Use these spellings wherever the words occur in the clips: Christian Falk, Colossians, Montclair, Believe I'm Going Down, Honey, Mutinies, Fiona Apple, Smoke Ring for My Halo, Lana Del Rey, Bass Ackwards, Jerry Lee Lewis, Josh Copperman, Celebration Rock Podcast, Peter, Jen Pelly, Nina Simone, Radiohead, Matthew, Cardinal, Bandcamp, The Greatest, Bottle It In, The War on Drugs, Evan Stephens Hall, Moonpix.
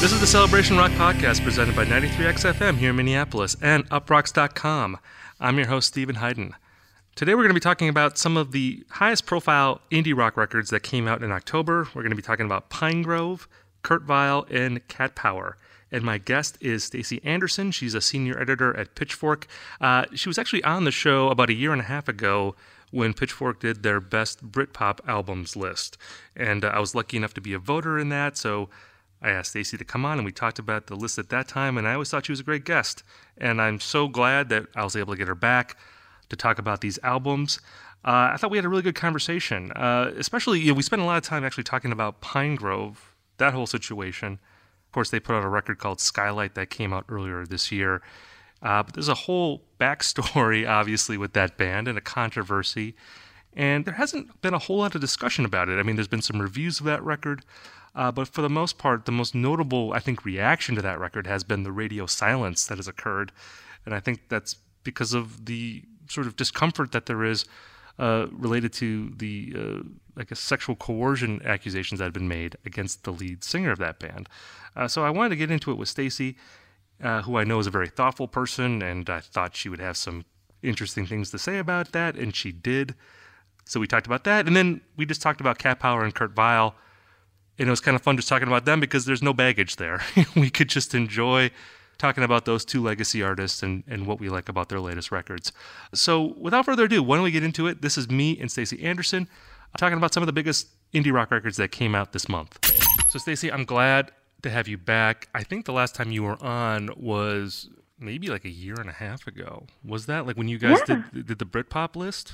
This is the Celebration Rock Podcast presented by 93XFM here in Minneapolis and Uproxx.com. I'm your host, Stephen Hyden. Today we're going to be talking about some of the highest profile indie rock records that came out in October. We're going to be talking about Pinegrove, Kurt Vile, and Cat Power. And my guest is Stacey Anderson. She's a senior editor at Pitchfork. She was actually on the show about a year and a half ago when Pitchfork did their best Britpop albums list. And I was lucky enough to be a voter in that, so I asked Stacey to come on, and we talked about the list at that time, and I always thought she was a great guest. And I'm so glad that I was able to get her back to talk about these albums. I thought we had a really good conversation, especially, we spent a lot of time actually talking about Pinegrove, that whole situation. Of course, they put out a record called Skylight that came out earlier this year. But there's a whole backstory, obviously, with that band and a controversy. And there hasn't been a whole lot of discussion about it. I mean, there's been some reviews of that record. But for the most part, the most notable, I think, reaction to that record has been the radio silence that has occurred. And I think that's because of the sort of discomfort that there is related to the, I guess, sexual coercion accusations that have been made against the lead singer of that band. So I wanted to get into it with Stacey, who I know is a very thoughtful person, and I thought she would have some interesting things to say about that, and she did. So we talked about that, and then we just talked about Cat Power and Kurt Vile, and it was kind of fun just talking about them because there's no baggage there. We could just enjoy talking about those two legacy artists and what we like about their latest records. So without further ado, why don't we get into it? This is me and Stacey Anderson talking about some of the biggest indie rock records that came out this month. So Stacey, I'm glad to have you back. I think the last time you were on was maybe like a year and a half ago. Was that like when you guys did the Britpop list?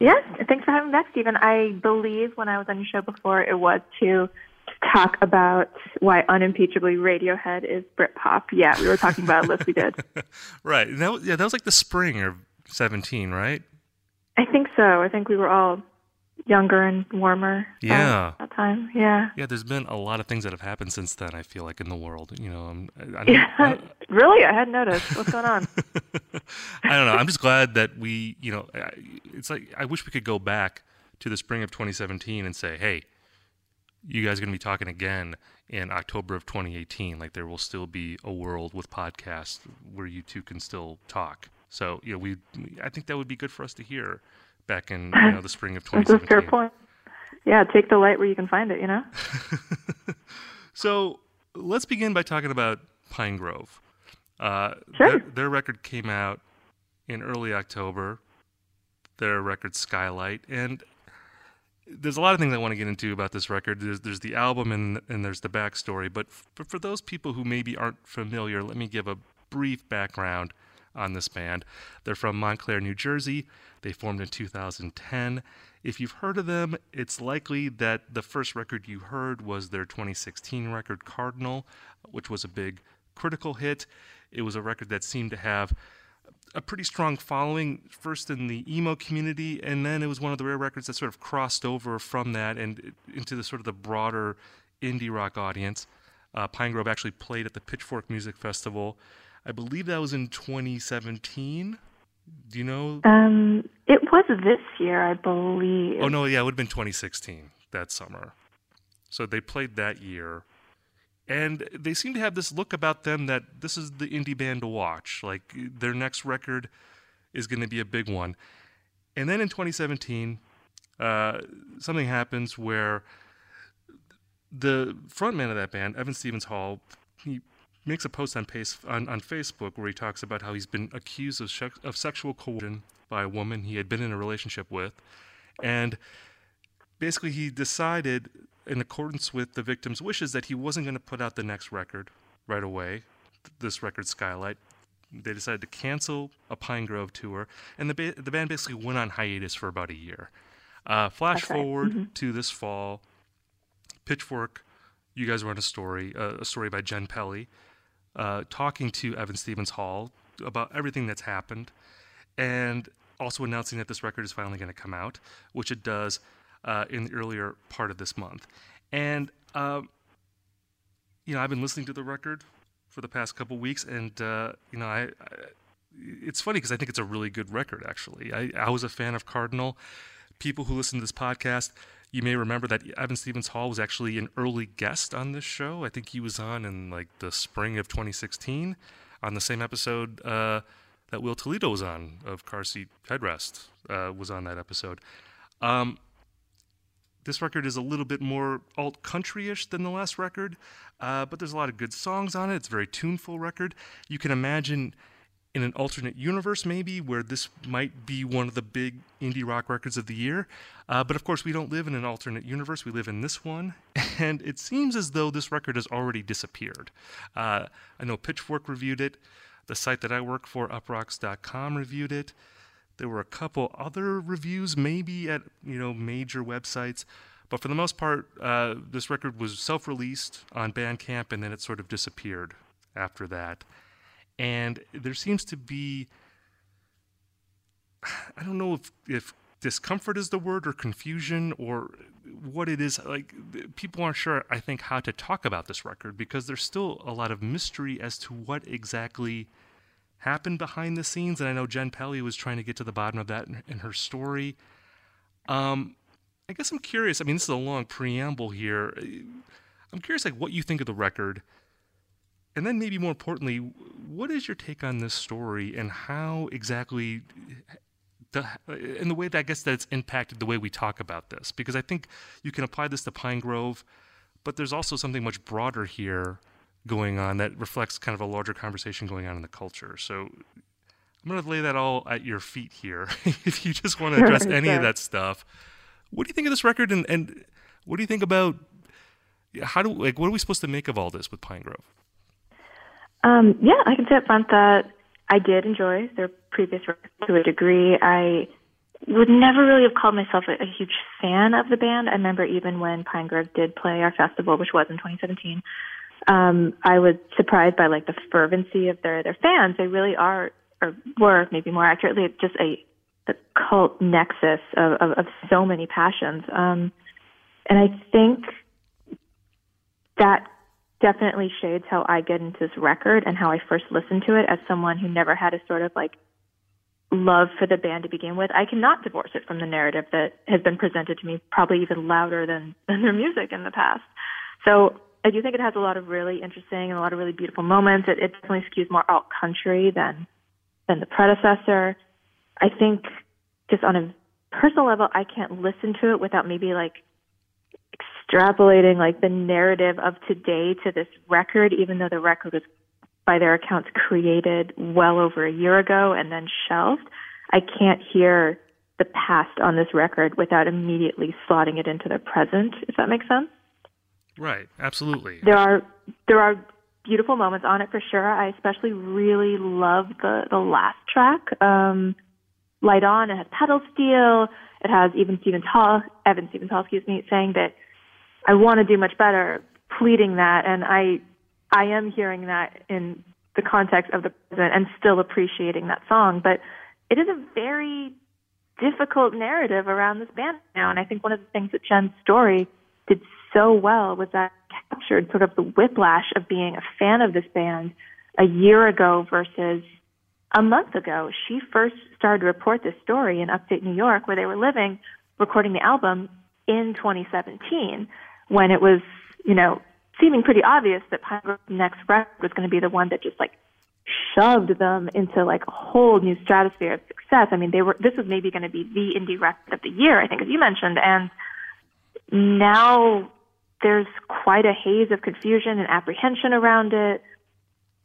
Yeah, thanks for having me back, Stephen. I believe when I was on your show before, it was to talk about why unimpeachably Radiohead is Britpop. Yeah, we were talking about a list we did. Right. That was like the spring of 17, right? I think so. I think we were all younger and warmer at that time. Yeah, there's been a lot of things that have happened since then, I feel like, in the world. You know, Really? I hadn't noticed. What's going on? I don't know. I'm just glad that we, it's like I wish we could go back to the spring of 2017 and say, hey, you guys are going to be talking again in October of 2018. Like, there will still be a world with podcasts where you two can still talk. So, I think that would be good for us to hear back in the spring of 2017. That's a fair point. Yeah, take the light where you can find it, So let's begin by talking about Pinegrove. Sure. Their record came out in early October, their record Skylight. And there's a lot of things I want to get into about this record. There's the album and there's the backstory. But for those people who maybe aren't familiar, let me give a brief background on this band. They're from Montclair, New Jersey. They formed in 2010. If you've heard of them, it's likely that the first record you heard was their 2016 record, Cardinal, which was a big critical hit. It was a record that seemed to have a pretty strong following, first in the emo community, and then it was one of the rare records that sort of crossed over from that and into the sort of the broader indie rock audience. Pinegrove actually played at the Pitchfork Music Festival. I believe that was in 2017. Do you know? It was this year, I believe. Oh, no, yeah, it would have been 2016, that summer. So they played that year. And they seem to have this look about them that this is the indie band to watch. Like, their next record is going to be a big one. And then in 2017, something happens where the frontman of that band, Evan Stephens Hall, he makes a post on Facebook where he talks about how he's been accused of sexual coercion by a woman he had been in a relationship with. And basically he decided, in accordance with the victim's wishes, that he wasn't going to put out the next record right away, this record Skylight. They decided to cancel a Pinegrove tour, and the band basically went on hiatus for about a year. Flash forward to this fall, Pitchfork, you guys ran a story by Jen Pelly, talking to Evan Stephens Hall about everything that's happened, and also announcing that this record is finally going to come out, which it does in the earlier part of this month. And, I've been listening to the record for the past couple weeks, and, it's funny because I think it's a really good record, actually. I was a fan of Cardinal. People who listen to this podcast, You may remember that Evan Stephens Hall was actually an early guest on this show. I think he was on in like the spring of 2016 on the same episode that Will Toledo was on of Car Seat Headrest, was on that episode. This record is a little bit more alt-country-ish than the last record, but there's a lot of good songs on it. It's a very tuneful record. You can imagine in an alternate universe, maybe, where this might be one of the big indie rock records of the year. But of course, we don't live in an alternate universe. We live in this one. And it seems as though this record has already disappeared. I know Pitchfork reviewed it. The site that I work for, Uproxx.com, reviewed it. There were a couple other reviews, maybe at, you know, major websites, but for the most part, this record was self-released on Bandcamp, and then it sort of disappeared after that. And there seems to be, I don't know if discomfort is the word, or confusion, or what it is. Like, people aren't sure, I think, how to talk about this record, because there's still a lot of mystery as to what exactly happened behind the scenes, and I know Jen Pelly was trying to get to the bottom of that in her story. I guess I'm curious, I mean, this is a long preamble here. I'm curious, like, what you think of the record, and then maybe more importantly, what is your take on this story, and how exactly, in the way that I guess that it's impacted the way we talk about this, because I think you can apply this to Pinegrove, but there's also something much broader here going on that reflects kind of a larger conversation going on in the culture. So I'm going to lay that all at your feet here. If you just want to address any of that stuff, what do you think of this record? And what do you think about, what are we supposed to make of all this with Pinegrove? Yeah, I can say up front that I did enjoy their previous record to a degree. I would never really have called myself a huge fan of the band. I remember even when Pinegrove did play our festival, which was in 2017, I was surprised by like the fervency of their fans. They really are, or were maybe more accurately, just a cult nexus of so many passions. And I think that definitely shades how I get into this record and how I first listened to it as someone who never had a sort of like love for the band to begin with. I cannot divorce it from the narrative that has been presented to me, probably even louder than their music in the past. So I do think it has a lot of really interesting and a lot of really beautiful moments. It definitely skews more alt country than the predecessor. I think just on a personal level, I can't listen to it without maybe like extrapolating like the narrative of today to this record, even though the record was, by their accounts, created well over a year ago and then shelved. I can't hear the past on this record without immediately slotting it into the present, if that makes sense. Right, absolutely. There are beautiful moments on it for sure. I especially really love the last track, Light On. It has pedal steel. It has Evan Stephens Hall, saying that I want to do much better, pleading that, and I am hearing that in the context of the present and still appreciating that song. But it is a very difficult narrative around this band now, and I think one of the things that Jen's story did so well was that captured sort of the whiplash of being a fan of this band a year ago versus a month ago. She first started to report this story in upstate New York, where they were living, recording the album in 2017, when it was, you know, seeming pretty obvious that Pinegrove's next record was going to be the one that just like shoved them into like a whole new stratosphere of success. I mean, this was maybe going to be the indie record of the year, I think, as you mentioned, and now there's quite a haze of confusion and apprehension around it.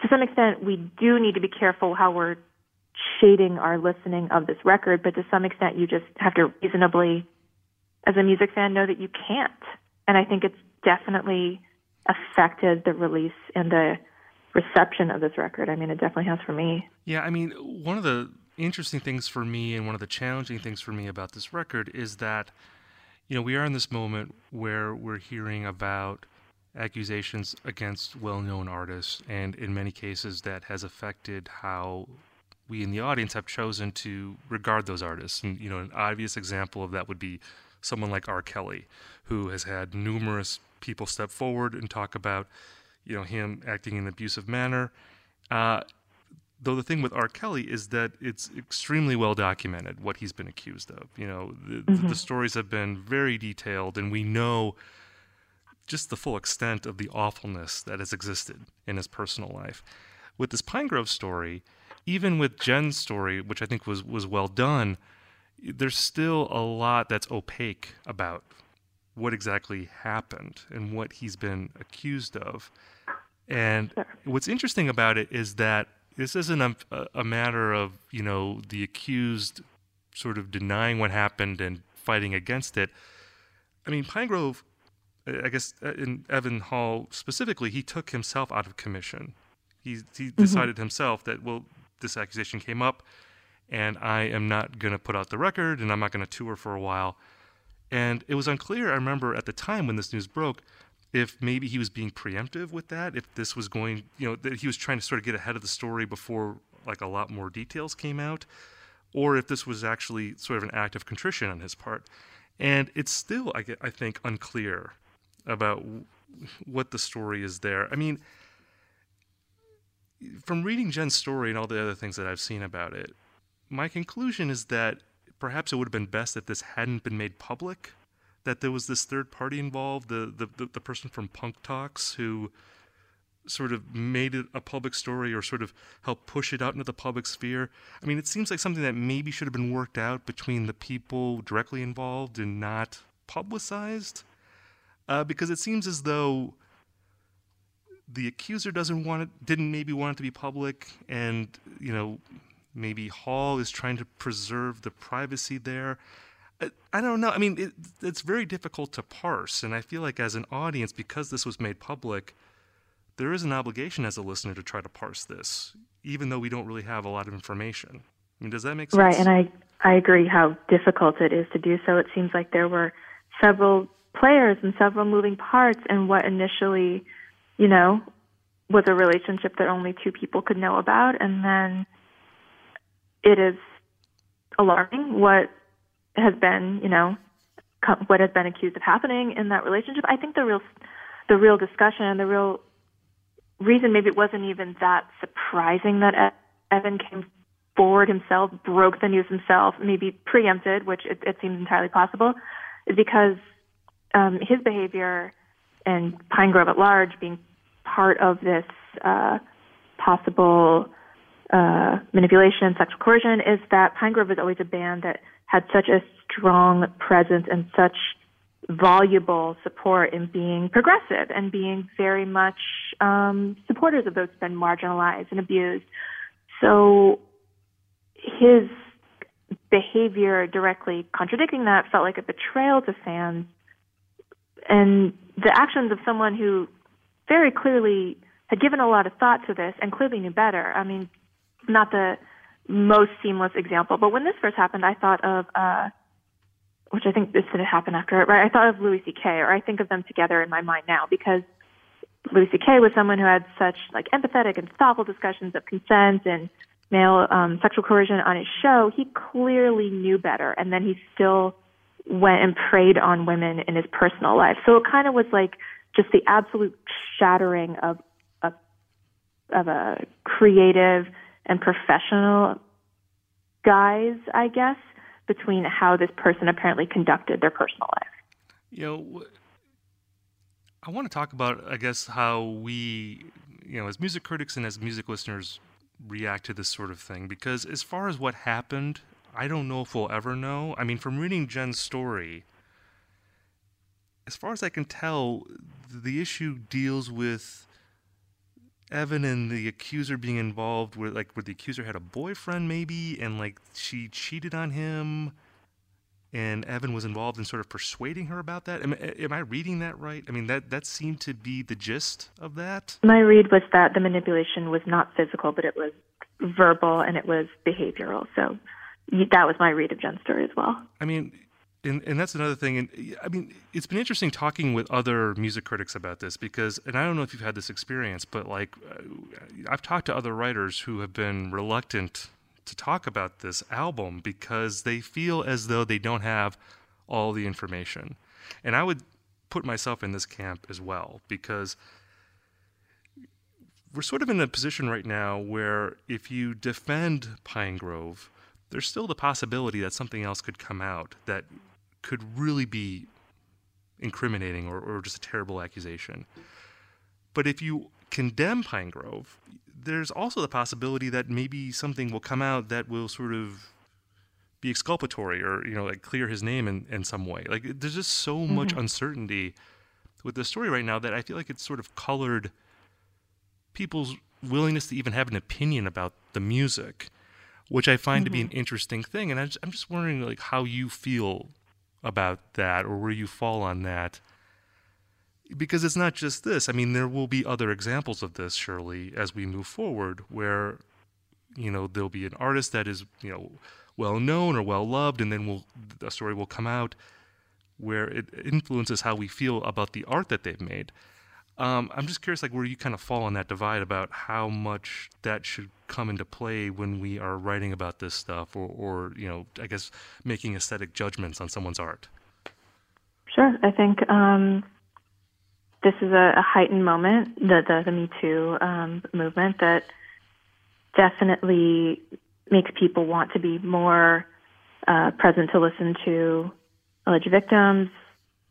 To some extent, we do need to be careful how we're shading our listening of this record, but to some extent, you just have to reasonably, as a music fan, know that you can't. And I think it's definitely affected the release and the reception of this record. I mean, it definitely has for me. Yeah, I mean, one of the interesting things for me and one of the challenging things for me about this record is that, you know, we are in this moment where we're hearing about accusations against well-known artists, and in many cases that has affected how we in the audience have chosen to regard those artists. And, you know, an obvious example of that would be someone like R. Kelly, who has had numerous people step forward and talk about, you know, him acting in an abusive manner. Though the thing with R. Kelly is that it's extremely well documented what he's been accused of. You know, the stories have been very detailed, and we know just the full extent of the awfulness that has existed in his personal life. With this Pinegrove story, even with Jen's story, which I think was well done, there's still a lot that's opaque about what exactly happened and what he's been accused of. And what's interesting about it is that this isn't a matter of, you know, the accused sort of denying what happened and fighting against it. I mean, Pinegrove, I guess, in Evan Hall specifically, he took himself out of commission. He decided himself that, well, this accusation came up, and I am not going to put out the record, and I'm not going to tour for a while. And it was unclear, I remember at the time when this news broke, if maybe he was being preemptive with that, if this was going, you know, that he was trying to sort of get ahead of the story before like a lot more details came out, or if this was actually sort of an act of contrition on his part. And it's still, I think, unclear about what the story is there. I mean, from reading Jen's story and all the other things that I've seen about it, my conclusion is that perhaps it would have been best if this hadn't been made public, that there was this third party involved, the person from Punk Talks who sort of made it a public story or sort of helped push it out into the public sphere. I mean, it seems like something that maybe should have been worked out between the people directly involved and not publicized, because it seems as though the accuser didn't maybe want it to be public, and, you know, maybe Hall is trying to preserve the privacy there. I don't know. I mean, it's very difficult to parse, and I feel like as an audience, because this was made public, there is an obligation as a listener to try to parse this, even though we don't really have a lot of information. I mean, does that make sense? Right, and I agree how difficult it is to do so. It seems like there were several players and several moving parts, and what initially, you know, was a relationship that only two people could know about, and then it is alarming what has been, you know, what has been accused of happening in that relationship. I think the real discussion and the real reason maybe it wasn't even that surprising that Evan came forward himself, broke the news himself, maybe preempted, which it seems entirely possible, is because his behavior and Pinegrove at large being part of this possible manipulation, sexual coercion, is that Pinegrove is always a band that had such a strong presence and such voluble support in being progressive and being very much supporters of those who've been marginalized and abused. So his behavior directly contradicting that felt like a betrayal to fans. And the actions of someone who very clearly had given a lot of thought to this and clearly knew better. I mean, not the most seamless example, but when this first happened, I thought of, which I think this didn't happen after it, right? I thought of Louis CK, or I think of them together in my mind now, because Louis CK was someone who had such like empathetic and thoughtful discussions of consent and male sexual coercion on his show. He clearly knew better, and then he still went and preyed on women in his personal life. So it kind of was like just the absolute shattering of a creative and professional guys, I guess, between how this person apparently conducted their personal life. You know, I want to talk about, I guess, how we, you know, as music critics and as music listeners react to this sort of thing, because as far as what happened, I don't know if we'll ever know. I mean, from reading Jen's story, as far as I can tell, the issue deals with Evan and the accuser being involved, where the accuser had a boyfriend maybe, and like she cheated on him, and Evan was involved in sort of persuading her about that. Am I reading that right? I mean, that seemed to be the gist of that. My read was that the manipulation was not physical, but it was verbal and it was behavioral. So that was my read of Jen's story as well. I mean, and that's another thing. And I mean, it's been interesting talking with other music critics about this because, and I don't know if you've had this experience, but like I've talked to other writers who have been reluctant to talk about this album because they feel as though they don't have all the information. And I would put myself in this camp as well because we're sort of in a position right now where if you defend Pinegrove, there's still the possibility that something else could come out that could really be incriminating or just a terrible accusation. But if you condemn Pinegrove, there's also the possibility that maybe something will come out that will sort of be exculpatory or, you know, like clear his name in some way. Like, there's just so much uncertainty with the story right now that I feel like it's sort of colored people's willingness to even have an opinion about the music, which I find to be an interesting thing. And I'm just wondering, like, how you feel about that or where you fall on that. Because it's not just this. I mean, there will be other examples of this, surely, as we move forward, where, you know, there'll be an artist that is, you know, well-known or well-loved, and then a story will come out where it influences how we feel about the art that they've made. I'm just curious, like, where you kind of fall on that divide about how much that should come into play when we are writing about this stuff or you know, I guess, making aesthetic judgments on someone's art. Sure. I think... this is a heightened moment, the Me Too movement, that definitely makes people want to be more present to listen to alleged victims,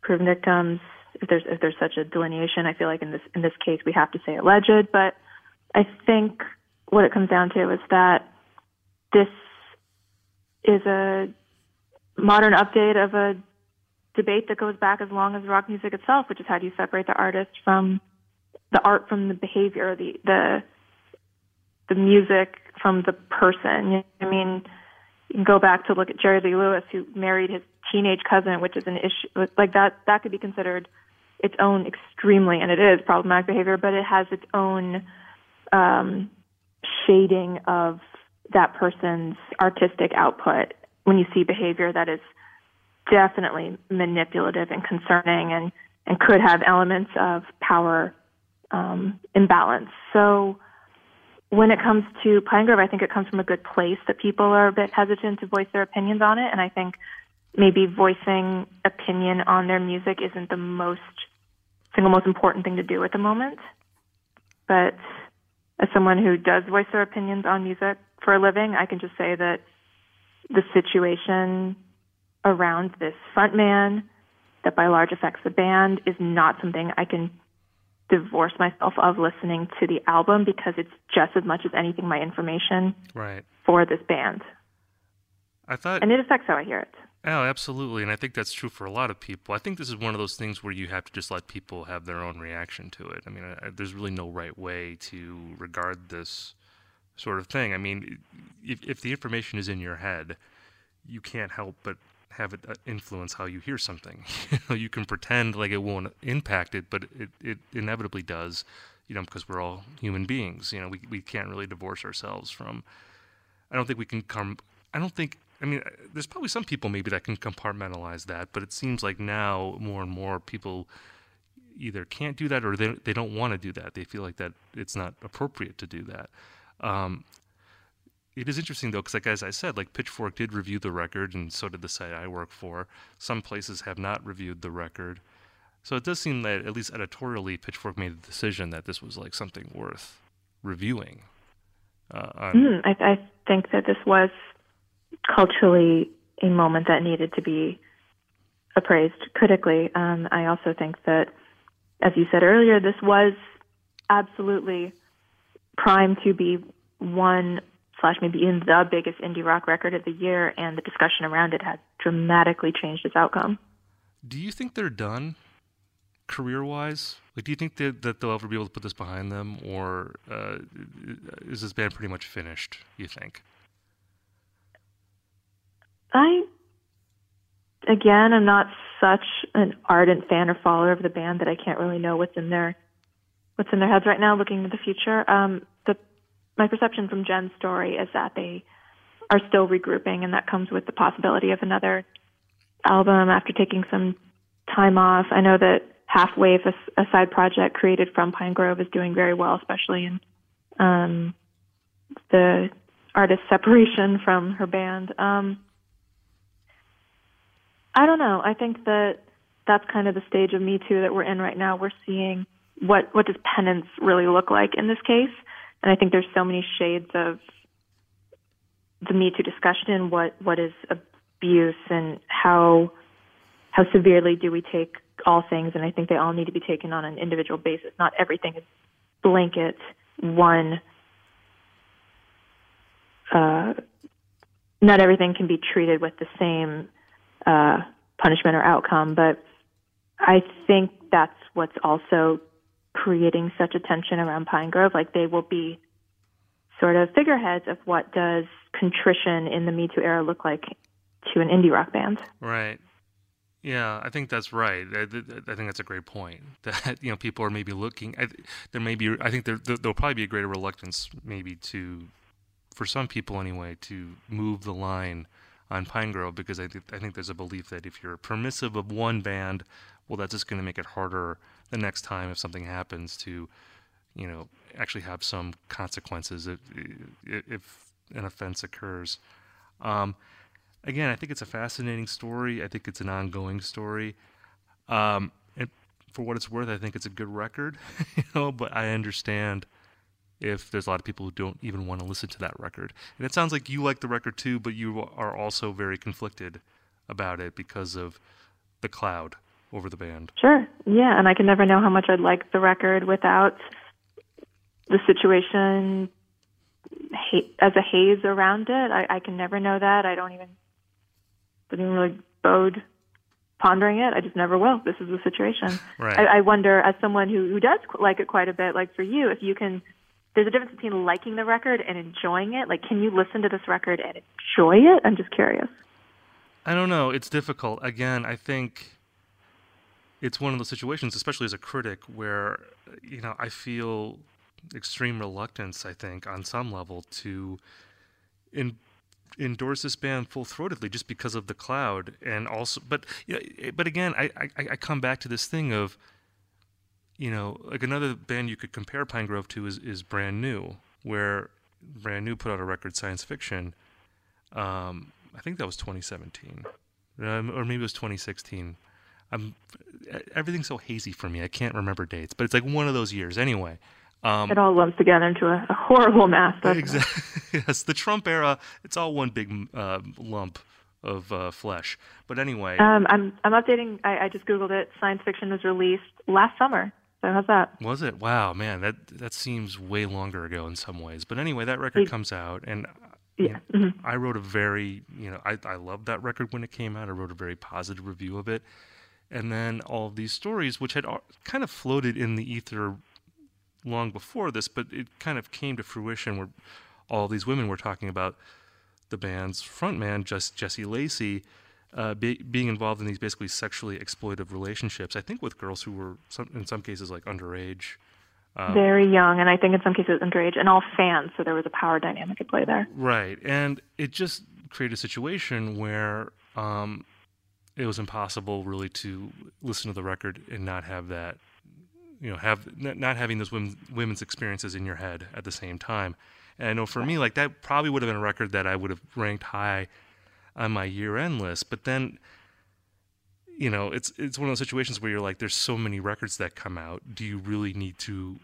proven victims. If there's such a delineation, I feel like in this case we have to say alleged. But I think what it comes down to is that this is a modern update of a debate that goes back as long as rock music itself, which is how do you separate the artist from the art, from the behavior, the music from the person. You know what I mean, you can go back to look at Jerry Lee Lewis, who married his teenage cousin, which is an issue like that could be considered its own extremely, and it is problematic behavior, but it has its own shading of that person's artistic output when you see behavior that is definitely manipulative and concerning and could have elements of power imbalance. So when it comes to Pinegrove, I think it comes from a good place that people are a bit hesitant to voice their opinions on it. And I think maybe voicing opinion on their music isn't the single most important thing to do at the moment. But as someone who does voice their opinions on music for a living, I can just say that the situation around this frontman that by large affects the band is not something I can divorce myself of listening to the album, because it's just as much as anything my information for this band. And it affects how I hear it. Oh, absolutely. And I think that's true for a lot of people. I think this is one of those things where you have to just let people have their own reaction to it. I mean, there's really no right way to regard this sort of thing. I mean, if the information is in your head, you can't help but have it influence how you hear something. You know, you can pretend like it won't impact it, but it inevitably does, you know, because we're all human beings. You know, we can't really divorce ourselves from... there's probably some people maybe that can compartmentalize that, but it seems like now more and more people either can't do that or they don't want to do that. They feel like that it's not appropriate to do that. It is interesting, though, because like, as I said, like Pitchfork did review the record, and so did the site I work for. Some places have not reviewed the record. So it does seem that, at least editorially, Pitchfork made the decision that this was like something worth reviewing. I think that this was culturally a moment that needed to be appraised critically. I also think that, as you said earlier, this was absolutely primed to be one, maybe even the biggest indie rock record of the year, and the discussion around it has dramatically changed its outcome. Do you think they're done career-wise? Like, do you think that they'll ever be able to put this behind them, or is this band pretty much finished, you think? I'm not such an ardent fan or follower of the band that I can't really know what's in their heads right now looking to the future. My perception from Jen's story is that they are still regrouping, and that comes with the possibility of another album after taking some time off. I know that Halfwave, a side project created from Pinegrove, is doing very well, especially in the artist's separation from her band. I don't know. I think that's kind of the stage of Me Too that we're in right now. We're seeing what does penance really look like in this case? And I think there's so many shades of the Me Too discussion and what is abuse and how severely do we take all things, and I think they all need to be taken on an individual basis. Not everything is blanket one. Not everything can be treated with the same punishment or outcome, but I think that's what's also creating such a tension around Pinegrove. Like, they will be sort of figureheads of what does contrition in the Me Too era look like to an indie rock band. Right. Yeah, I think that's right. I think that's a great point. That, you know, people are maybe looking. There'll probably be a greater reluctance, maybe for some people anyway, to move the line on Pinegrove, because I think there's a belief that if you're permissive of one band, well, that's just going to make it harder the next time if something happens to, you know, actually have some consequences if an offense occurs. Again, I think it's a fascinating story. I think it's an ongoing story. And for what it's worth, I think it's a good record, you know, but I understand if there's a lot of people who don't even want to listen to that record. And it sounds like you like the record too, but you are also very conflicted about it because of the cloud over the band. Sure, yeah, and I can never know how much I'd like the record without the situation as a haze around it. I can never know that. I didn't really bode pondering it. I just never will. This is the situation. Right. I wonder, as someone who does like it quite a bit, like for you, if you can... There's a difference between liking the record and enjoying it. Like, can you listen to this record and enjoy it? I'm just curious. I don't know. It's difficult. Again, I think it's one of those situations, especially as a critic, where, you know, I feel extreme reluctance, I think, on some level to endorse this band full-throatedly just because of the cloud. And also, but again, I come back to this thing of, you know, like another band you could compare Pinegrove to is Brand New, where Brand New put out a record, Science Fiction. I think that was 2017, or maybe it was 2016. Everything's so hazy for me. I can't remember dates, but it's like one of those years anyway. It all lumps together into a horrible mass. Exactly. Yes, the Trump era. It's all one big lump of flesh. But anyway, I'm updating. I just googled it. Science Fiction was released last summer. So how's that? Was it? Wow, man, that seems way longer ago in some ways. But anyway, that record comes out, and yeah, mm-hmm. I wrote a very, you know, I loved that record when it came out. I wrote a very positive review of it, and then all of these stories, which had kind of floated in the ether long before this, but it kind of came to fruition where all these women were talking about the band's frontman, Jesse Lacey, being involved in these basically sexually exploitive relationships, I think with girls who were, in some cases, like underage. Very young, and I think in some cases underage, and all fans, so there was a power dynamic at play there. Right, and it just created a situation where it was impossible really to listen to the record and not have that, you know, not having those women's experiences in your head at the same time. And I know for me, like, that probably would have been a record that I would have ranked high on my year-end list. But then, you know, it's one of those situations where you're like, there's so many records that come out. Do you really need to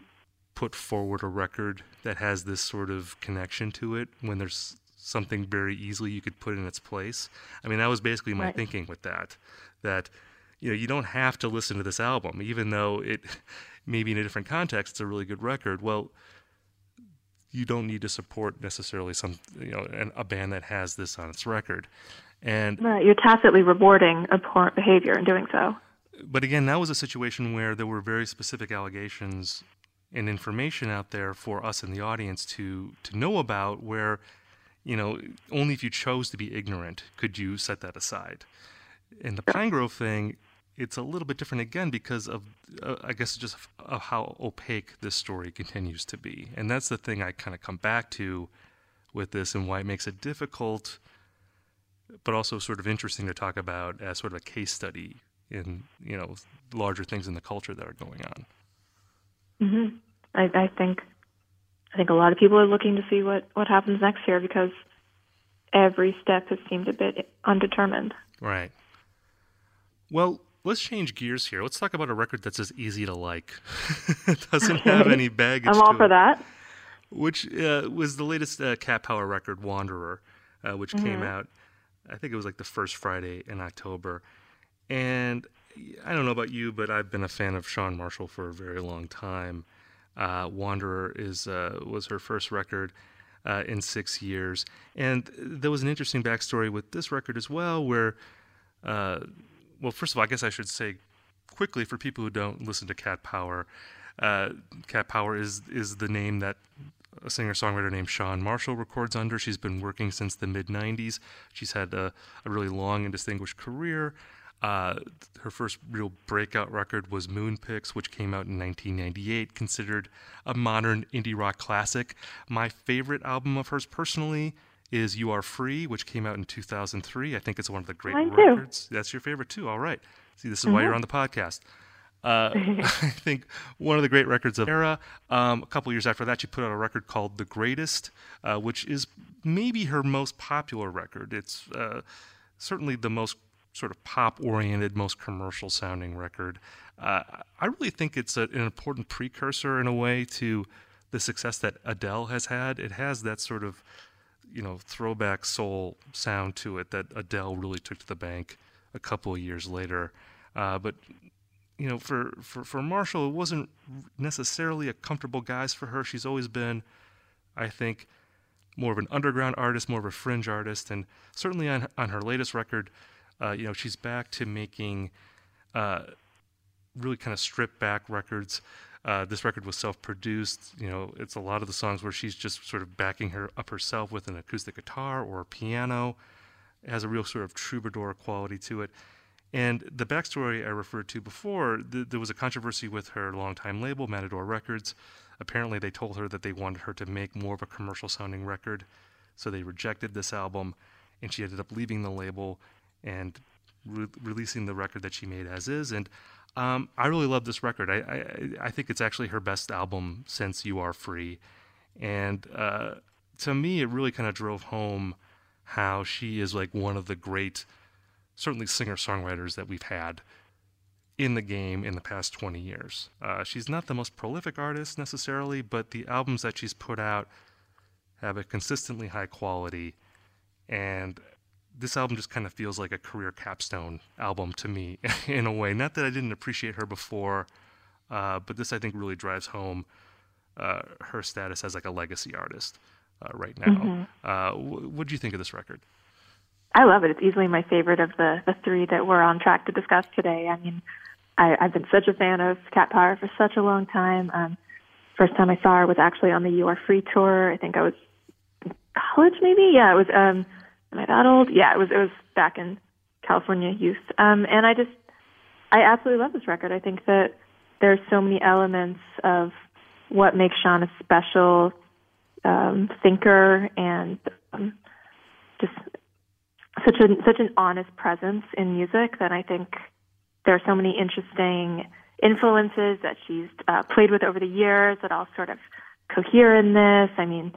put forward a record that has this sort of connection to it when there's something very easily you could put in its place? I mean, that was basically my thinking with that, you know, you don't have to listen to this album, even though it maybe in a different context, it's a really good record. Well, you don't need to support necessarily some, you know, a band that has this on its record, and right, you're tacitly rewarding abhorrent behavior in doing so. But again, that was a situation where there were very specific allegations and information out there for us in the audience to know about. Where, you know, only if you chose to be ignorant could you set that aside. And the Pinegrove thing, it's a little bit different again because of, I guess, just of how opaque this story continues to be. And that's the thing I kind of come back to with this and why it makes it difficult, but also sort of interesting to talk about as sort of a case study in, you know, larger things in the culture that are going on. Mm-hmm. I think a lot of people are looking to see what happens next here because every step has seemed a bit undetermined. Right. Well, Let's change gears here. Let's talk about a record that's as easy to like. It doesn't have any baggage. I'm all for that. Which was the latest Cat Power record, Wanderer, which came out, I think it was like the first Friday in October. And I don't know about you, but I've been a fan of Chan Marshall for a very long time. Wanderer was her first record in 6 years. And there was an interesting backstory with this record as well, where, well, first of all, I guess I should say quickly for people who don't listen to Cat Power, Cat Power is the name that a singer-songwriter named Chan Marshall records under. She's been working since the mid-90s. She's had a really long and distinguished career. Her first real breakout record was Moonpix, which came out in 1998, considered a modern indie rock classic. My favorite album of hers personally is You Are Free, which came out in 2003. I think it's one of the great records. That's your favorite too. All right. See, this is why you're on the podcast. I think one of the great records of era. A couple years after that, she put out a record called The Greatest, which is maybe her most popular record. It's certainly the most sort of pop-oriented, most commercial-sounding record. I really think it's an important precursor in a way to the success that Adele has had. It has that sort of, you know, throwback soul sound to it that Adele really took to the bank a couple of years later. But, you know, for Marshall, it wasn't necessarily a comfortable guise for her. She's always been, I think, more of an underground artist, more of a fringe artist, and certainly on her latest record, you know, she's back to making really kind of stripped back records. This record was self-produced. You know, it's a lot of the songs where she's just sort of backing her up herself with an acoustic guitar or a piano. It has a real sort of troubadour quality to it. And the backstory I referred to before, there was a controversy with her longtime label, Matador Records. Apparently they told her that they wanted her to make more of a commercial sounding record. So they rejected this album and she ended up leaving the label and releasing the record that she made as is. And I really love this record. I think it's actually her best album since You Are Free. And to me, it really kind of drove home how she is like one of the great, certainly singer-songwriters that we've had in the game in the past 20 years. She's not the most prolific artist necessarily, but the albums that she's put out have a consistently high quality, and this album just kind of feels like a career capstone album to me in a way. Not that I didn't appreciate her before, but this I think really drives home her status as like a legacy artist right now. What do you think of this record? I love it. It's easily my favorite of the three that we're on track to discuss today. I mean, I've been such a fan of Cat Power for such a long time. First time I saw her was actually on the You Are Free tour. I think I was in college maybe? Yeah, it was... Am I that old? Yeah, it was back in California youth. And I absolutely love this record. I think that there's so many elements of what makes Chan a special thinker and just such an honest presence in music that I think there are so many interesting influences that she's played with over the years that all sort of cohere in this. I mean,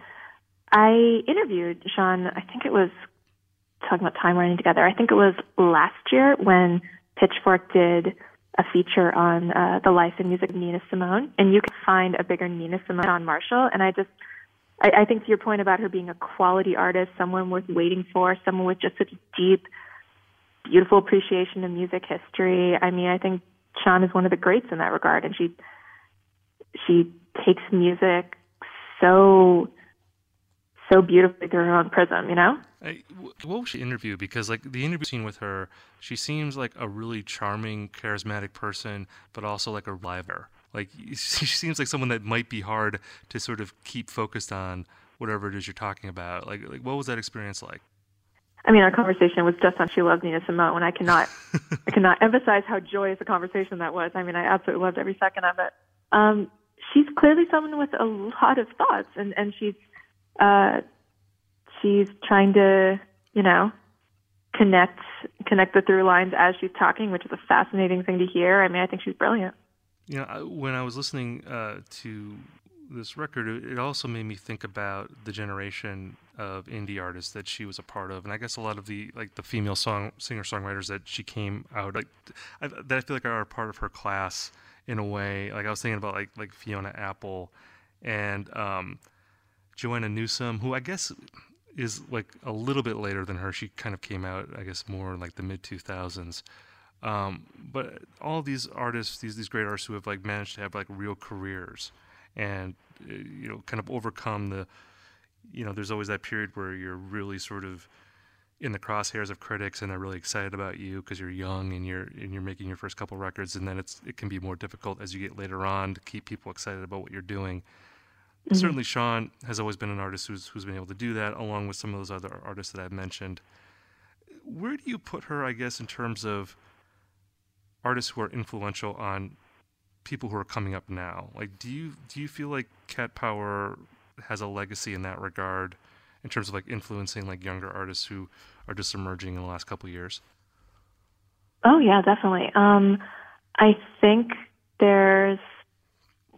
I interviewed Chan, I think it was talking about Time Running Together. I think it was last year when Pitchfork did a feature on the life and music of Nina Simone, and you can find a bigger Nina Simone on Marshall. And I think to your point about her being a quality artist, someone worth waiting for, someone with just such deep, beautiful appreciation of music history. I mean, I think Chan is one of the greats in that regard, and she takes music so beautifully through her own prism, you know? What was she interviewed? Because, like, the interview scene with her, she seems like a really charming, charismatic person, but also like a liver. Like, she seems like someone that might be hard to sort of keep focused on whatever it is you're talking about. Like what was that experience like? I mean, our conversation was just on She Loves Nina Simone, and I cannot emphasize how joyous a conversation that was. I mean, I absolutely loved every second of it. She's clearly someone with a lot of thoughts, and she's trying to, you know, connect the through lines as she's talking, which is a fascinating thing to hear. I mean, I think she's brilliant. You know, when I was listening to this record, it also made me think about the generation of indie artists that she was a part of, and I guess a lot of the like the female singer-songwriters that she came out like that I feel like are a part of her class in a way. Like I was thinking about like Fiona Apple and Joanna Newsom, who I guess is like a little bit later than her. She kind of came out I guess more in like the mid 2000s. But all these artists, these great artists who have like managed to have like real careers and you know kind of overcome the, you know, there's always that period where you're really sort of in the crosshairs of critics and they're really excited about you because you're young and you're making your first couple records, and then it can be more difficult as you get later on to keep people excited about what you're doing. Mm-hmm. Certainly Sean has always been an artist who's been able to do that, along with some of those other artists that I've mentioned. Where do you put her, I guess, in terms of artists who are influential on people who are coming up now? Like, do you feel like Cat Power has a legacy in that regard in terms of like influencing like younger artists who are just emerging in the last couple of years? Oh yeah, definitely. I think there's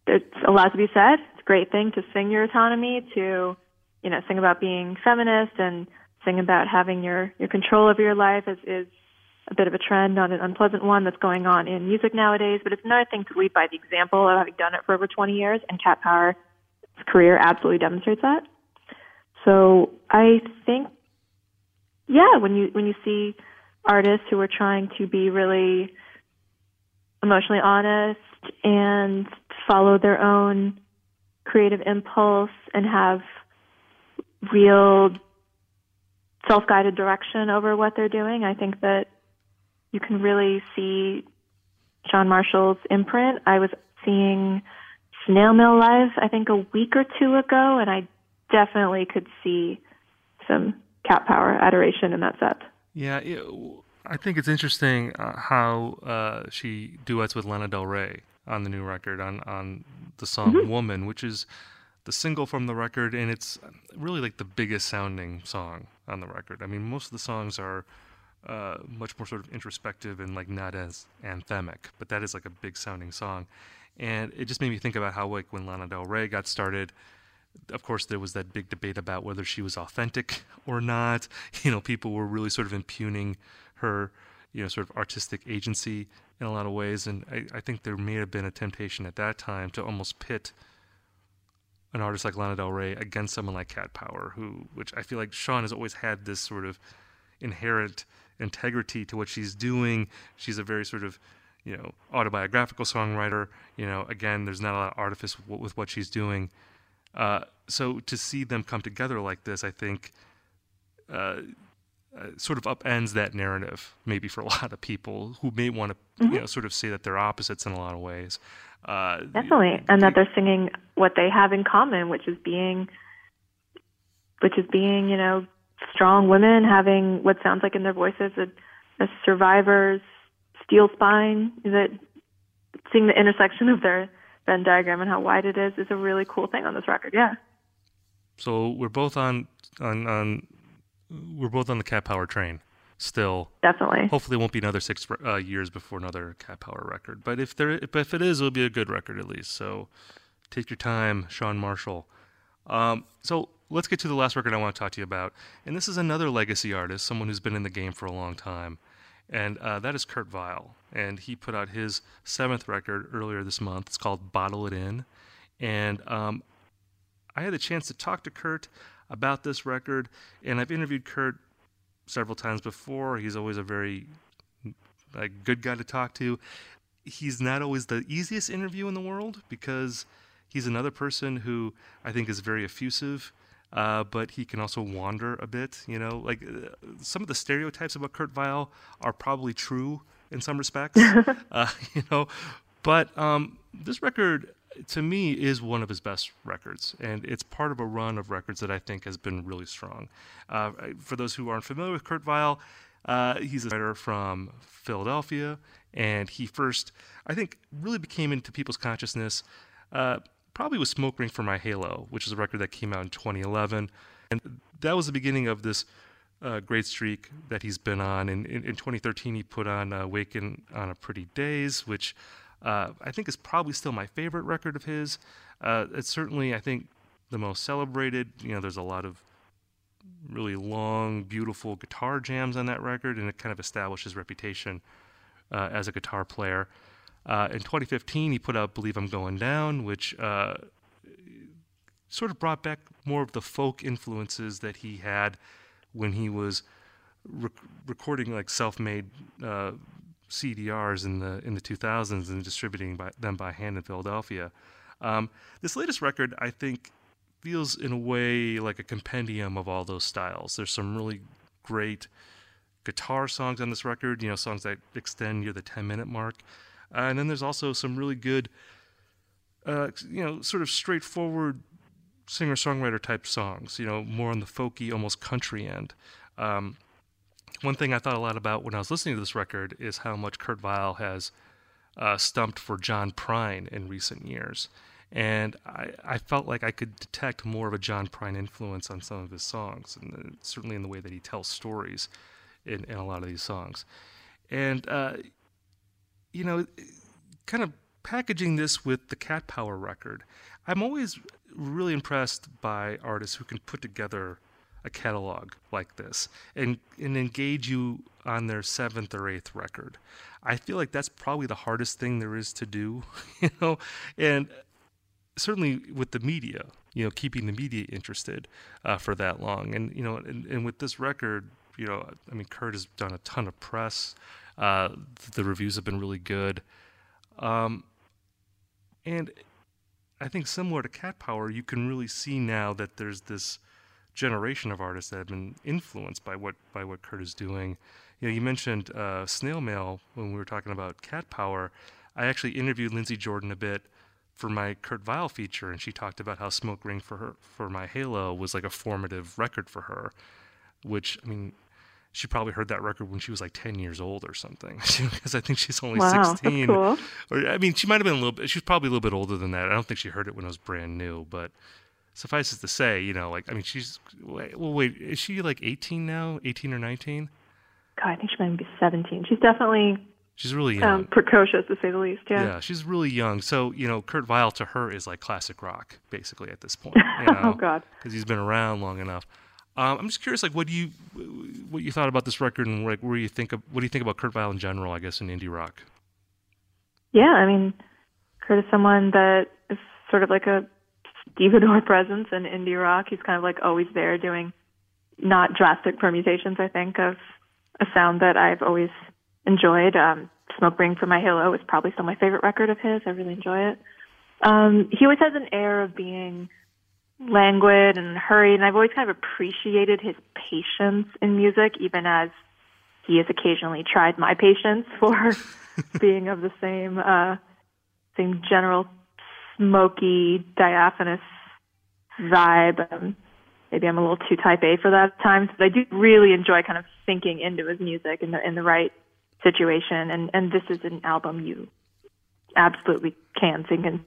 a lot to be said. It's a great thing to sing your autonomy, to, you know, sing about being feminist and sing about having your control over your life is a bit of a trend, not an unpleasant one, that's going on in music nowadays. But it's another thing to lead by the example of having done it for over 20 years, and Cat Power's career absolutely demonstrates that. So I think, yeah, when you see artists who are trying to be really emotionally honest and follow their own creative impulse and have real self-guided direction over what they're doing, I think that you can really see Chan Marshall's imprint. I was seeing Snail Mail live, I think, a week or two ago, and I definitely could see some Cat Power adoration in that set. Yeah, I think it's interesting how she duets with Lana Del Rey on the new record, on the song mm-hmm. Woman, which is the single from the record, and it's really like the biggest sounding song on the record. I mean, most of the songs are much more sort of introspective and like not as anthemic, but that is like a big sounding song. And it just made me think about how like when Lana Del Rey got started, of course there was that big debate about whether she was authentic or not. You know, people were really sort of impugning her, you know, sort of artistic agency in a lot of ways. And I think there may have been a temptation at that time to almost pit an artist like Lana Del Rey against someone like Cat Power, which I feel like Sean has always had this sort of inherent integrity to what she's doing. She's a very sort of, you know, autobiographical songwriter. You know, again, there's not a lot of artifice with what she's doing. So to see them come together like this, I think sort of upends that narrative maybe for a lot of people who may want to, mm-hmm. you know, sort of say that they're opposites in a lot of ways. Definitely, and that they're singing what they have in common, which is being, you know, strong women having what sounds like in their voices a survivor's steel spine. That seeing the intersection of their Venn diagram and how wide it is a really cool thing on this record. Yeah. So we're both on the Cat Power train. Still, definitely. Hopefully, it won't be another 6 years before another Cat Power record. But if it is, it'll be a good record at least. So, take your time, Chan Marshall. So let's get to the last record I want to talk to you about, and this is another legacy artist, someone who's been in the game for a long time, and that is Kurt Vile. And he put out his 7th record earlier this month. It's called Bottle It In, and I had the chance to talk to Kurt about this record, and I've interviewed Kurt several times before. He's always a very good guy to talk to. He's not always the easiest interview in the world because he's another person who I think is very effusive, but he can also wander a bit. You know, like some of the stereotypes about Kurt Vile are probably true in some respects, you know, but this record to me is one of his best records, and it's part of a run of records that I think has been really strong. For those who aren't familiar with Kurt Vile, he's a writer from Philadelphia, and he first, I think, really became into people's consciousness probably with Smoke Ring for My Halo, which is a record that came out in 2011, and that was the beginning of this great streak that he's been on. And in 2013, he put on Waken on a Pretty Days, which I think is probably still my favorite record of his. It's certainly, I think, the most celebrated. You know, there's a lot of really long, beautiful guitar jams on that record, and it kind of established his reputation as a guitar player. In 2015, he put out Believe I'm Going Down, which sort of brought back more of the folk influences that he had when he was recording like self-made CDRs in the 2000s and distributing them by hand in Philadelphia. This latest record, I think, feels in a way like a compendium of all those styles. There's some really great guitar songs on this record, songs that extend near the 10-minute mark. And then there's also some really good, sort of straightforward singer-songwriter type songs, more on the folky, almost country end. One thing I thought a lot about when I was listening to this record is how much Kurt Vile has stumped for John Prine in recent years. And I felt like I could detect more of a John Prine influence on some of his songs, and certainly in the way that he tells stories in a lot of these songs. And, kind of packaging this with the Cat Power record, I'm always really impressed by artists who can put together a catalog like this and engage you on their 7th or 8th record. I feel like that's probably the hardest thing there is to do, and certainly with the media, keeping the media interested for that long. And, and with this record, Kurt has done a ton of press. The reviews have been really good. And I think similar to Cat Power, you can really see now that there's this generation of artists that have been influenced by what Kurt is doing. You mentioned Snail Mail when we were talking about Cat Power. I actually interviewed Lindsey Jordan a bit for my Kurt Vile feature, and she talked about how Smoke Ring for My Halo was like a formative record for her, which, she probably heard that record when she was like 10 years old or something, because I think she's only 16. Wow, that's cool. Or, she might have been she was probably a little bit older than that. I don't think she heard it when it was brand new, but suffice it to say, she's, well, wait, is she like 18 now, 18 or 19? God, I think she might be 17. She's definitely... She's really young. Precocious, to say the least, yeah. Yeah, she's really young. So, Kurt Vile to her is like classic rock, basically, at this point. Oh, God. Because he's been around long enough. I'm just curious, like, what you thought about this record, and like, what do you think about Kurt Vile in general? I guess in indie rock. Yeah, Kurt is someone that is sort of like a stevedore presence in indie rock. He's kind of like always there, doing not drastic permutations. I think of a sound that I've always enjoyed. Smoke Ring for My Halo is probably still my favorite record of his. I really enjoy it. He always has an air of being languid and hurried, and I've always kind of appreciated his patience in music, even as he has occasionally tried my patience for being of the same general smoky, diaphanous vibe. Maybe I'm a little too type A for that at times, but I do really enjoy kind of sinking into his music in the right situation, and this is an album you absolutely can sink in.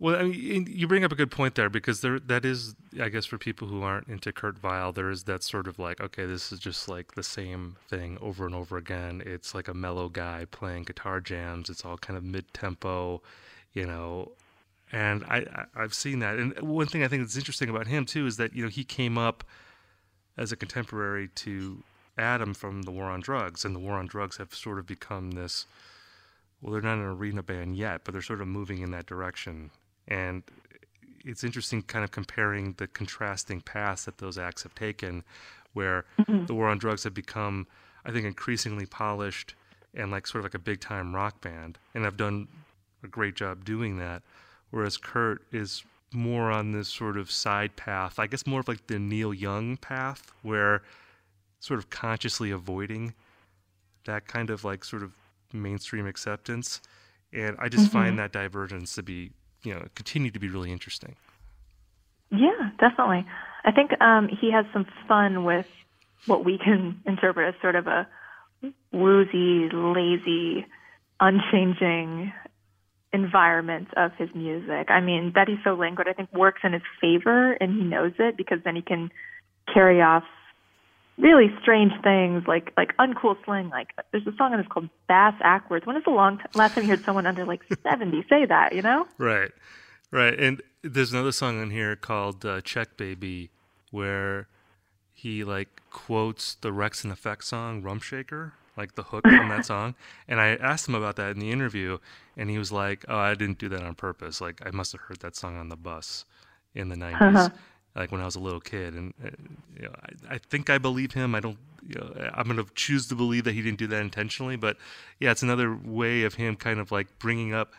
Well, you bring up a good point there, because that is, I guess, for people who aren't into Kurt Vile, there is that sort of like, okay, this is just like the same thing over and over again. It's like a mellow guy playing guitar jams. It's all kind of mid-tempo, and I've seen that. And one thing I think that's interesting about him, too, is that, he came up as a contemporary to Adam from The War on Drugs, and The War on Drugs have sort of become this, well, they're not an arena band yet, but they're sort of moving in that direction. And it's interesting kind of comparing the contrasting paths that those acts have taken, where The War on Drugs have become, I think, increasingly polished and like sort of like a big-time rock band, and have done a great job doing that, whereas Kurt is more on this sort of side path, I guess more of like the Neil Young path, where sort of consciously avoiding that kind of like sort of mainstream acceptance. And I just find that divergence to be... continue to be really interesting. Yeah, definitely. I think he has some fun with what we can interpret as sort of a woozy, lazy, unchanging environment of his music. That he's so languid, I think, works in his favor, and he knows it, because then he can carry off really strange things, like uncool slang. Like, there's a song on this called Bass Ackwards. When is the last time you heard someone under like 70 say that, Right. And there's another song on here called Check Baby, where he like quotes the Rex and Effect song Rump Shaker, like the hook from that song. And I asked him about that in the interview, and he was like, "Oh, I didn't do that on purpose. Like I must have heard that song on the bus in the 90s, like when I was a little kid." And you know, I think I believe him. I don't. You know, I'm going to choose to believe that he didn't do that intentionally, but yeah, it's another way of him kind of like bringing up.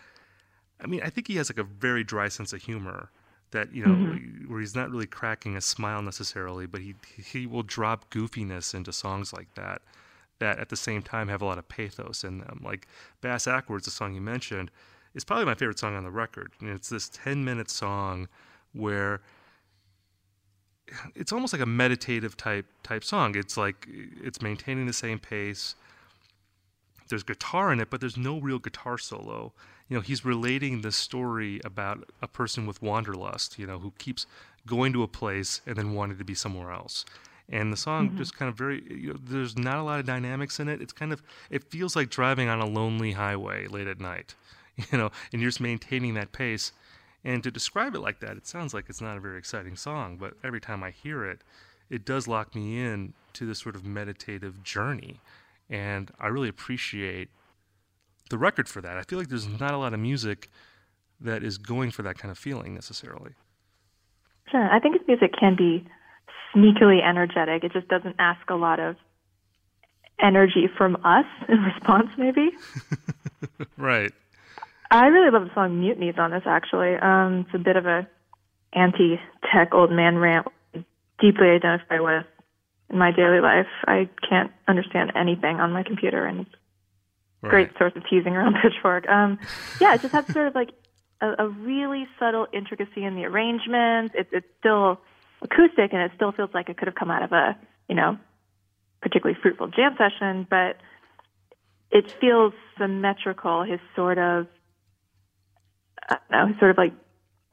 I mean, I think he has like a very dry sense of humor that, you know, where he's not really cracking a smile necessarily, but he will drop goofiness into songs like that, that at the same time have a lot of pathos in them. Like Bass Ackwards, the song you mentioned, is probably my favorite song on the record. And it's this 10-minute song where it's almost like a meditative type song. It's like it's maintaining the same pace. There's guitar in it, but there's no real guitar solo. You know, he's relating the story about a person with wanderlust, you know, who keeps going to a place and then wanting to be somewhere else. And the song just kind of very, you know, there's not a lot of dynamics in it. It's kind of, it feels like driving on a lonely highway late at night, you know, and you're just maintaining that pace. And to describe it like that, it sounds like it's not a very exciting song, but every time I hear it, it does lock me in to this sort of meditative journey. And I really appreciate the record for that. I feel like there's not a lot of music that is going for that kind of feeling necessarily. Sure. I think his music can be sneakily energetic. It just doesn't ask a lot of energy from us in response, maybe. Right. I really love the song Mutinies on this, actually. It's a bit of a anti-tech old man rant I deeply identify with in my daily life. I can't understand anything on my computer, and it's a great source of teasing around Pitchfork. Yeah, it just has sort of like a really subtle intricacy in the arrangements. It's still acoustic, and it still feels like it could have come out of a, you know, particularly fruitful jam session, but it feels symmetrical, his sort of, I don't know, sort of like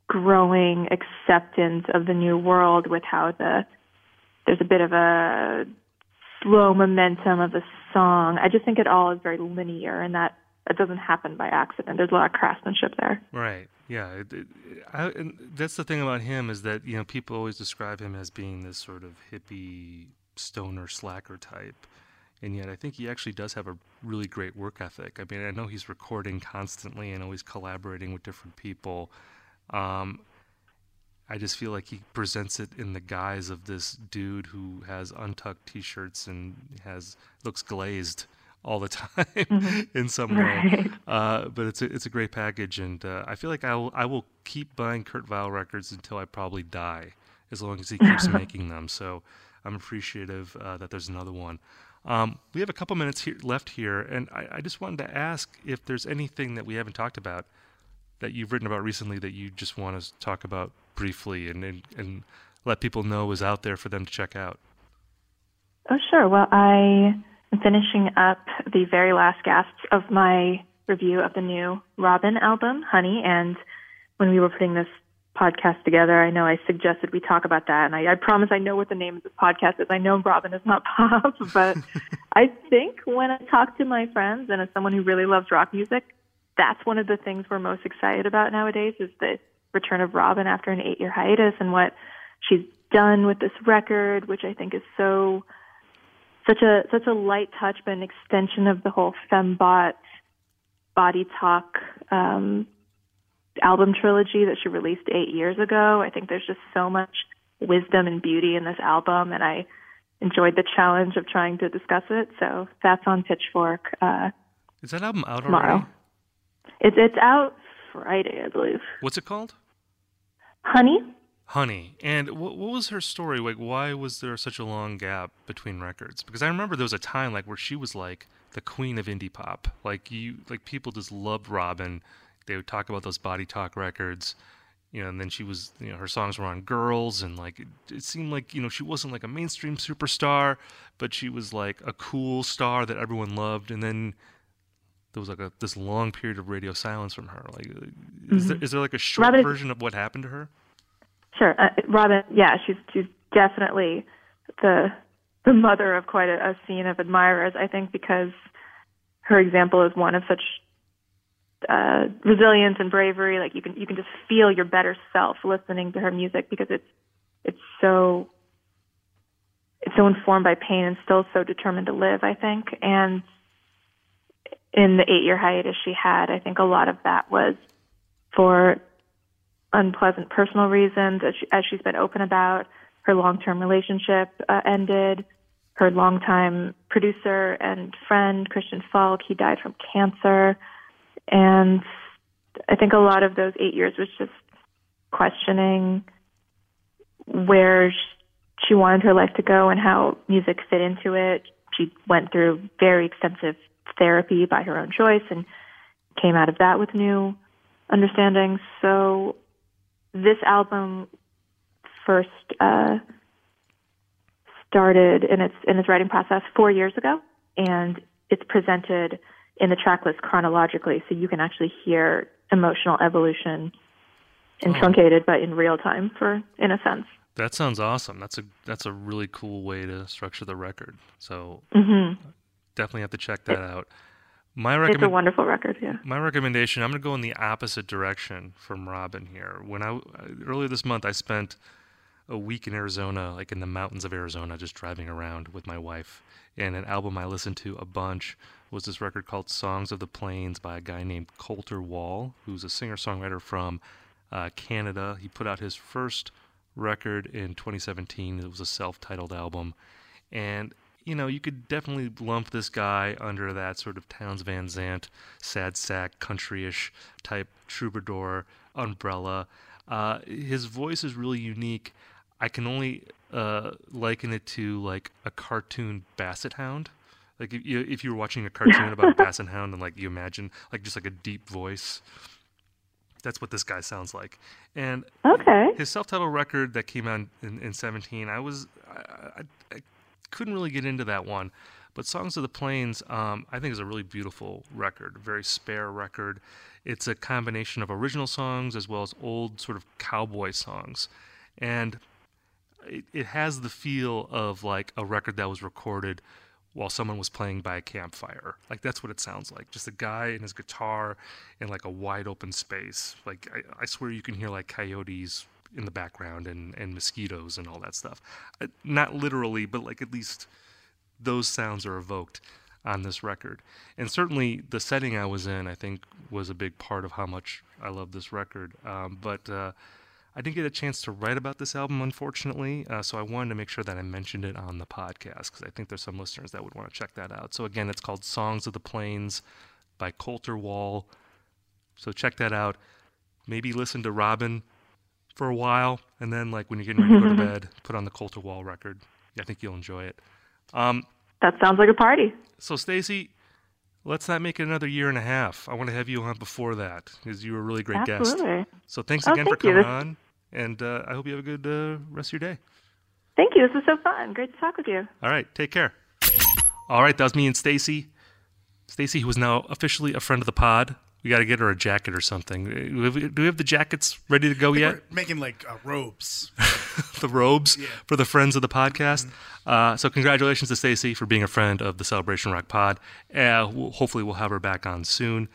growing acceptance of the new world with how there's a bit of a slow momentum of the song. I just think it all is very linear, and that doesn't happen by accident. There's a lot of craftsmanship there. Right. Yeah. And that's the thing about him, is that, you know, people always describe him as being this sort of hippie stoner slacker type. And yet I think he actually does have a really great work ethic. I mean, I know he's recording constantly and always collaborating with different people. I just feel like he presents it in the guise of this dude who has untucked T-shirts and looks glazed all the time in some way. But it's a great package, and I feel like I will keep buying Kurt Vile records until I probably die, as long as he keeps making them. So I'm appreciative that there's another one. We have a couple minutes left here, and I just wanted to ask if there's anything that we haven't talked about that you've written about recently that you just want to talk about briefly and let people know is out there for them to check out. Oh, sure. Well, I am finishing up the very last gasps of my review of the new Robyn album, Honey, and when we were putting this podcast together, I know I suggested we talk about that, and I promise I know what the name of this podcast is. I know Robyn is not pop, but I think when I talk to my friends, and as someone who really loves rock music, that's one of the things we're most excited about nowadays, is the return of Robyn after an 8-year hiatus, and what she's done with this record, which I think is such a light touch, but an extension of the whole fembot body talk album trilogy that she released 8 years ago. I think there's just so much wisdom and beauty in this album, and I enjoyed the challenge of trying to discuss it. So that's on Pitchfork. Is that album out tomorrow? Already? It's out Friday, I believe. What's it called? Honey. And what was her story? Like, why was there such a long gap between records? Because I remember there was a time like where she was like the queen of indie pop. Like people just loved Robyn. They would talk about those body talk records, you know, and then she was, you know, her songs were on Girls, and like it seemed like, you know, she wasn't like a mainstream superstar, but she was like a cool star that everyone loved. And then there was like this long period of radio silence from her. Like, is there like a short version of what happened to her? Sure, Robyn. Yeah, she's definitely the mother of quite a scene of admirers. I think because her example is one of such resilience and bravery. Like you can just feel your better self listening to her music, because it's so so informed by pain and still so determined to live, I think. And in the 8-year hiatus she had, I think a lot of that was for unpleasant personal reasons, as she's been open about. Her long-term relationship ended. Her longtime producer and friend, Christian Falk, he died from cancer. And I think a lot of those 8 years was just questioning where she wanted her life to go and how music fit into it. She went through very extensive therapy by her own choice and came out of that with new understandings. So this album first started in its writing process 4 years ago, and it's presented in the track list chronologically, so you can actually hear emotional evolution in truncated but in real time, in a sense. That sounds awesome. That's a really cool way to structure the record. So definitely have to check that out. It's a wonderful record, yeah. My recommendation, I'm going to go in the opposite direction from Robyn here. Earlier this month, I spent a week in Arizona, like in the mountains of Arizona, just driving around with my wife. And an album I listened to a bunch was this record called Songs of the Plains by a guy named Colter Wall, who's a singer-songwriter from Canada. He put out his first record in 2017. It was a self-titled album. And you could definitely lump this guy under that sort of Townes Van Zandt, sad sack, country-ish type troubadour umbrella. His voice is really unique. I can only liken it to like a cartoon basset hound. Like if you were watching a cartoon about a basset hound and like you imagine like just like a deep voice, that's what this guy sounds like. And his self-titled record that came out in 17, I couldn't really get into that one, but Songs of the Plains, I think, is a really beautiful record, very spare record. It's a combination of original songs as well as old sort of cowboy songs, and it has the feel of like a record that was recorded while someone was playing by a campfire. Like that's what it sounds like, just a guy and his guitar in like a wide open space. Like I swear you can hear like coyotes in the background and mosquitoes and all that stuff. Not literally, but like at least those sounds are evoked on this record. And certainly the setting I was in, I think, was a big part of how much I love this record. But I didn't get a chance to write about this album, unfortunately, so I wanted to make sure that I mentioned it on the podcast because I think there's some listeners that would want to check that out. So again, it's called Songs of the Plains by Colter Wall. So check that out. Maybe listen to Robyn for a while, and then like when you're getting ready to go to bed, put on the Colter Wall record. I think you'll enjoy it. That sounds like a party. So Stacey, let's not make it another year and a half. I want to have you on before that because you were a really great guest. So thanks again for coming on, and I hope you have a good rest of your day. Thank you. This was so fun. Great to talk with you. All right. Take care. All right. That was me and Stacey. Stacey, who is now officially a friend of the pod. We got to get her a jacket or something. Do we have the jackets ready to go yet? We're making like robes. The robes for the friends of the podcast. Mm-hmm. So congratulations to Stacey for being a friend of the Celebration Rock Pod. Hopefully we'll have her back on soon.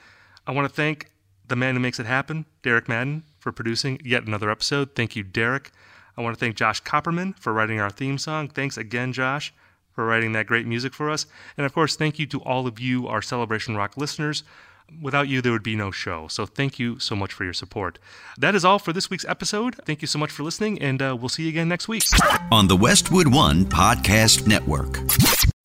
I want to thank the man who makes it happen, Derek Madden, for producing yet another episode. Thank you, Derek. I want to thank Josh Copperman for writing our theme song. Thanks again, Josh, for writing that great music for us. And of course, thank you to all of you, our Celebration Rock listeners. Without you, there would be no show. So thank you so much for your support. That is all for this week's episode. Thank you so much for listening, and we'll see you again next week. On the Westwood One Podcast Network.